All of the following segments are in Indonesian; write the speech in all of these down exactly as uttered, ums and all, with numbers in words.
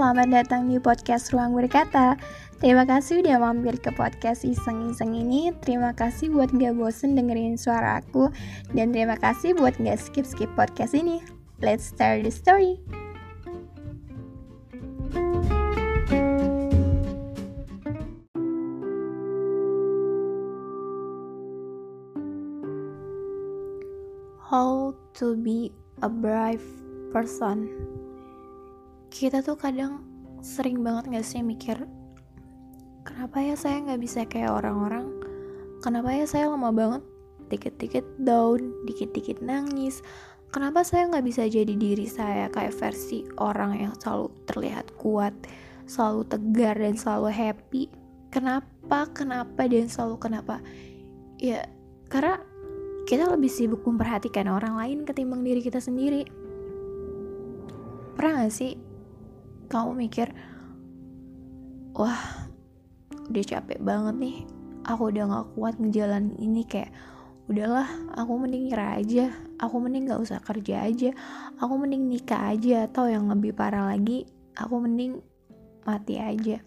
selamat datang di podcast Ruang Berkata. Terima kasih udah mampir ke podcast iseng-iseng ini. Terima kasih buat gak bosen dengerin suara aku. Dan terima kasih buat gak skip-skip podcast ini. Let's start the story. How to be a brave person. Kita tuh kadang sering banget gak sih mikir, kenapa ya saya gak bisa kayak orang-orang? Kenapa ya saya lama banget dikit-dikit down, dikit-dikit nangis? Kenapa saya gak bisa jadi diri saya kayak versi orang yang selalu terlihat kuat, selalu tegar dan selalu happy? Kenapa, kenapa, dan selalu kenapa? Ya, karena kita lebih sibuk memperhatikan orang lain ketimbang diri kita sendiri. Pernah gak sih kamu mikir, wah, udah capek banget nih, aku udah gak kuat ngejalanin ini, kayak udahlah, aku mending nyerah aja, aku mending gak usah kerja aja, aku mending nikah aja, atau yang lebih parah lagi, aku mending mati aja.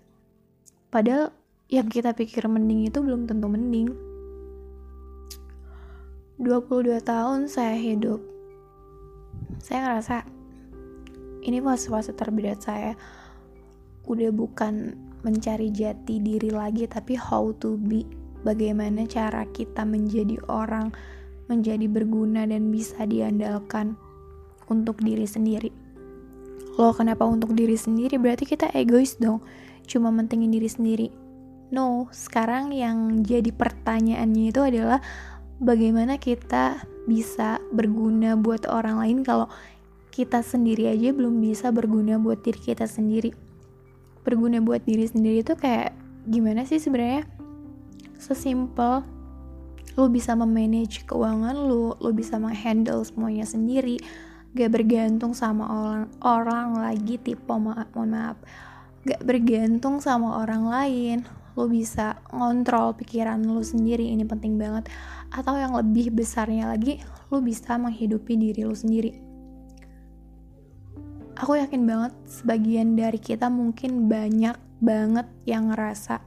Padahal yang kita pikir mending itu belum tentu mending. dua puluh dua tahun saya hidup. Saya ngerasa ini fase-fase terberat saya. Udah bukan mencari jati diri lagi, tapi how to be. Bagaimana cara kita menjadi orang, menjadi berguna dan bisa diandalkan untuk diri sendiri. Loh, kenapa untuk diri sendiri? Berarti kita egois dong, cuma mentingin diri sendiri. No, sekarang yang jadi pertanyaannya itu adalah bagaimana kita bisa berguna buat orang lain kalau kita sendiri aja belum bisa berguna buat diri kita sendiri. Berguna buat diri sendiri itu kayak gimana sih sebenarnya? Sesimpel lo bisa memanage keuangan lo, lo bisa menghandle semuanya sendiri, gak bergantung sama orang orang lagi tipe maaf, mohon maaf, gak bergantung sama orang lain. Lo bisa ngontrol pikiran lo sendiri, ini penting banget. Atau yang lebih besarnya lagi, lo bisa menghidupi diri lo sendiri. Aku yakin banget sebagian dari kita mungkin banyak banget yang ngerasa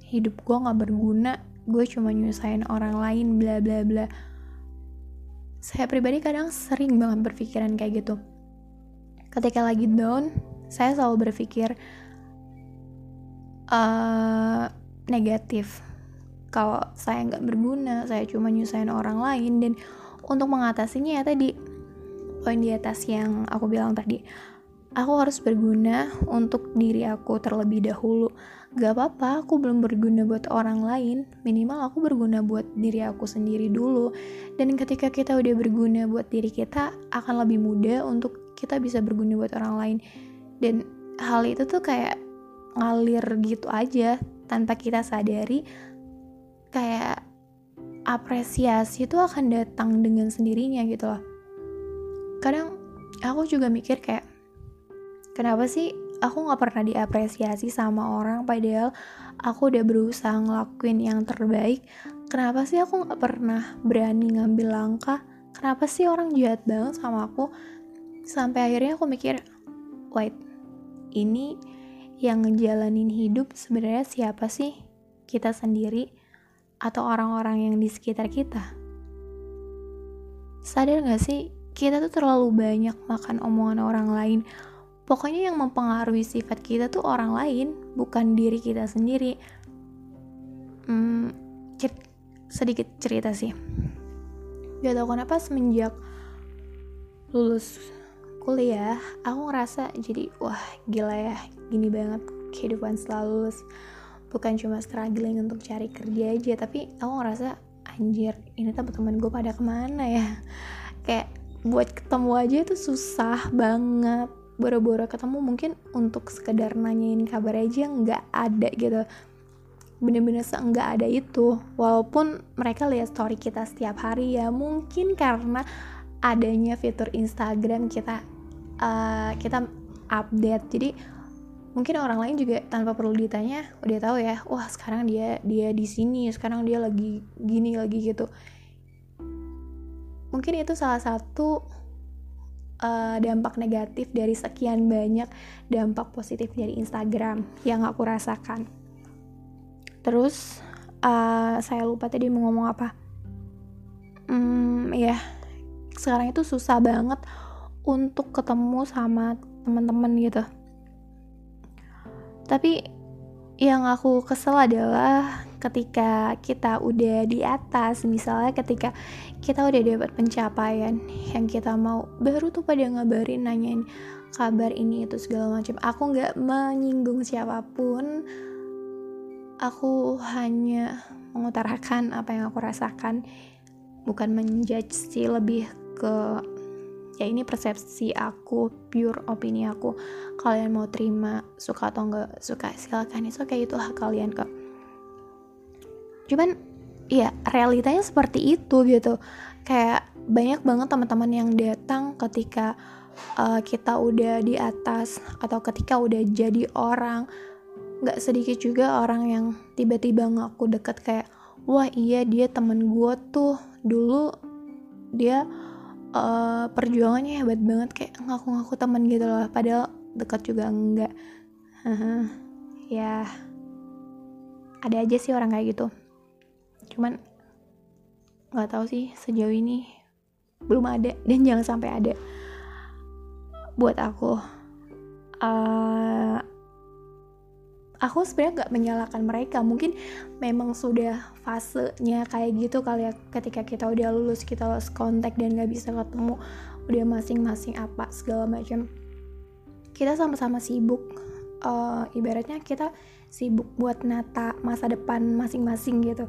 hidup gue gak berguna, gue cuma nyusahin orang lain, bla bla bla. Saya pribadi kadang sering banget berpikiran kayak gitu. Ketika lagi down, saya selalu berpikir Uh, negatif, kalau saya gak berguna, saya cuma nyusahin orang lain. Dan untuk mengatasinya ya tadi, poin di atas yang aku bilang tadi, aku harus berguna untuk diri aku terlebih dahulu. Gak apa-apa aku belum berguna buat orang lain, minimal aku berguna buat diri aku sendiri dulu. Dan ketika kita udah berguna buat diri kita, akan lebih mudah untuk kita bisa berguna buat orang lain. Dan hal itu tuh kayak ngalir gitu aja tanpa kita sadari, kayak apresiasi itu akan datang dengan sendirinya gitu loh. Kadang aku juga mikir kayak, kenapa sih aku gak pernah diapresiasi sama orang, padahal aku udah berusaha ngelakuin yang terbaik. Kenapa sih aku gak pernah berani ngambil langkah? Kenapa sih orang jahat banget sama aku? Sampai akhirnya aku mikir, wait, ini yang ngejalanin hidup sebenarnya siapa sih? Kita sendiri atau orang-orang yang di sekitar kita? Sadar gak sih, kita tuh terlalu banyak makan omongan orang lain. Pokoknya yang mempengaruhi sifat kita tuh orang lain, bukan diri kita sendiri. Hmm, cer- sedikit cerita sih. Gak tau kenapa semenjak lulus kuliah, aku ngerasa jadi, wah gila ya, gini banget kehidupan setelah lulus. Bukan cuma struggling untuk cari kerja aja, tapi aku ngerasa, anjir, ini teman-teman gue pada kemana ya? Kayak buat ketemu aja itu susah banget. Boro-boro ketemu mungkin untuk sekedar nanyain kabar aja nggak ada gitu. Bener-bener seenggak ada itu. Walaupun mereka lihat story kita setiap hari ya, mungkin karena adanya fitur Instagram kita Uh, kita update, jadi mungkin orang lain juga tanpa perlu ditanya udah tahu ya, wah sekarang dia dia di sini, sekarang dia lagi gini lagi gitu. Mungkin itu salah satu uh, dampak negatif dari sekian banyak dampak positif dari Instagram yang aku rasakan. Terus uh, saya lupa tadi mau ngomong apa. Hmm, ya yeah. Sekarang itu susah banget untuk ketemu sama teman-teman gitu. Tapi yang aku kesel adalah ketika kita udah di atas, misalnya ketika kita udah dapat pencapaian yang kita mau, baru tuh pada ngabarin, nanyain kabar ini itu segala macam. Aku nggak menyinggung siapapun, aku hanya mengutarakan apa yang aku rasakan, bukan menjudge sih, lebih ke ya ini persepsi aku, pure opini aku. Kalian mau terima suka atau enggak suka silakan, itu kayak itu hak kalian kok. Cuman ya realitanya seperti itu gitu. Kayak banyak banget teman-teman yang datang ketika uh, kita udah di atas atau ketika udah jadi orang. Enggak sedikit juga orang yang tiba-tiba ngaku deket kayak, wah iya dia temen gue tuh dulu dia Uh, perjuangannya hebat banget, kayak ngaku-ngaku temen gitu loh, padahal dekat juga enggak. uh-huh. Ya ada aja sih orang kayak gitu, cuman nggak tahu sih, sejauh ini belum ada dan jangan sampai ada. Buat aku uh, aku sebenarnya nggak menyalahkan mereka, mungkin memang sudah fasenya kayak gitu kali ya, ketika kita udah lulus kita lost contact dan nggak bisa ketemu, udah masing-masing apa segala macam, kita sama-sama sibuk. Uh, ibaratnya kita sibuk buat nata masa depan masing-masing gitu,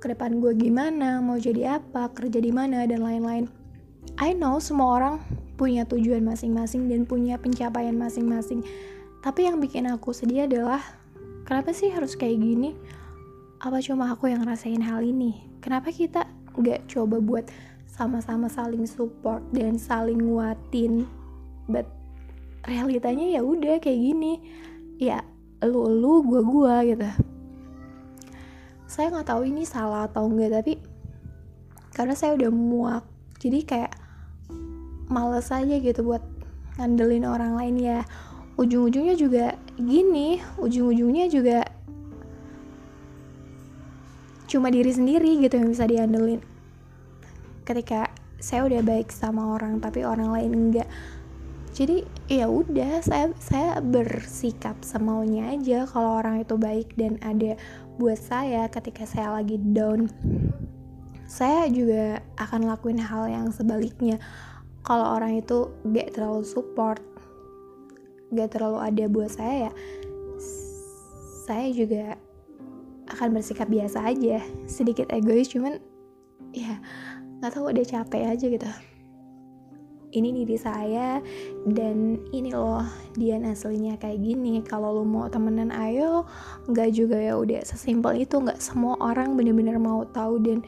ke depan gue gimana, mau jadi apa, kerja di mana dan lain-lain. I know semua orang punya tujuan masing-masing dan punya pencapaian masing-masing. Tapi yang bikin aku sedih adalah, kenapa sih harus kayak gini? Apa cuma aku yang ngerasain hal ini? Kenapa kita gak coba buat sama-sama saling support dan saling nguatin? But realitanya ya udah kayak gini. Ya lu-lu, gua-gua gitu. Saya gak tahu ini salah atau enggak, tapi karena saya udah muak, jadi kayak males aja gitu buat ngandelin orang lain. Ya ujung-ujungnya juga gini, ujung-ujungnya juga cuma diri sendiri gitu yang bisa diandelin. Ketika saya udah baik sama orang tapi orang lain enggak, jadi ya udah saya saya bersikap semaunya aja. Kalau orang itu baik dan ada buat saya ketika saya lagi down, saya juga akan lakuin hal yang sebaliknya. Kalau orang itu gak terlalu support, gak terlalu ada buat saya, ya saya juga akan bersikap biasa aja, sedikit egois, cuman ya gak tahu, udah capek aja gitu. Ini diri saya dan ini loh Dian aslinya kayak gini. Kalau lo mau temenan ayo, gak juga ya udah, sesimpel itu. Gak semua orang benar-benar mau tahu dan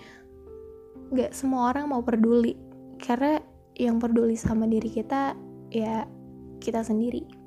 gak semua orang mau peduli, karena yang peduli sama diri kita ya kita sendiri.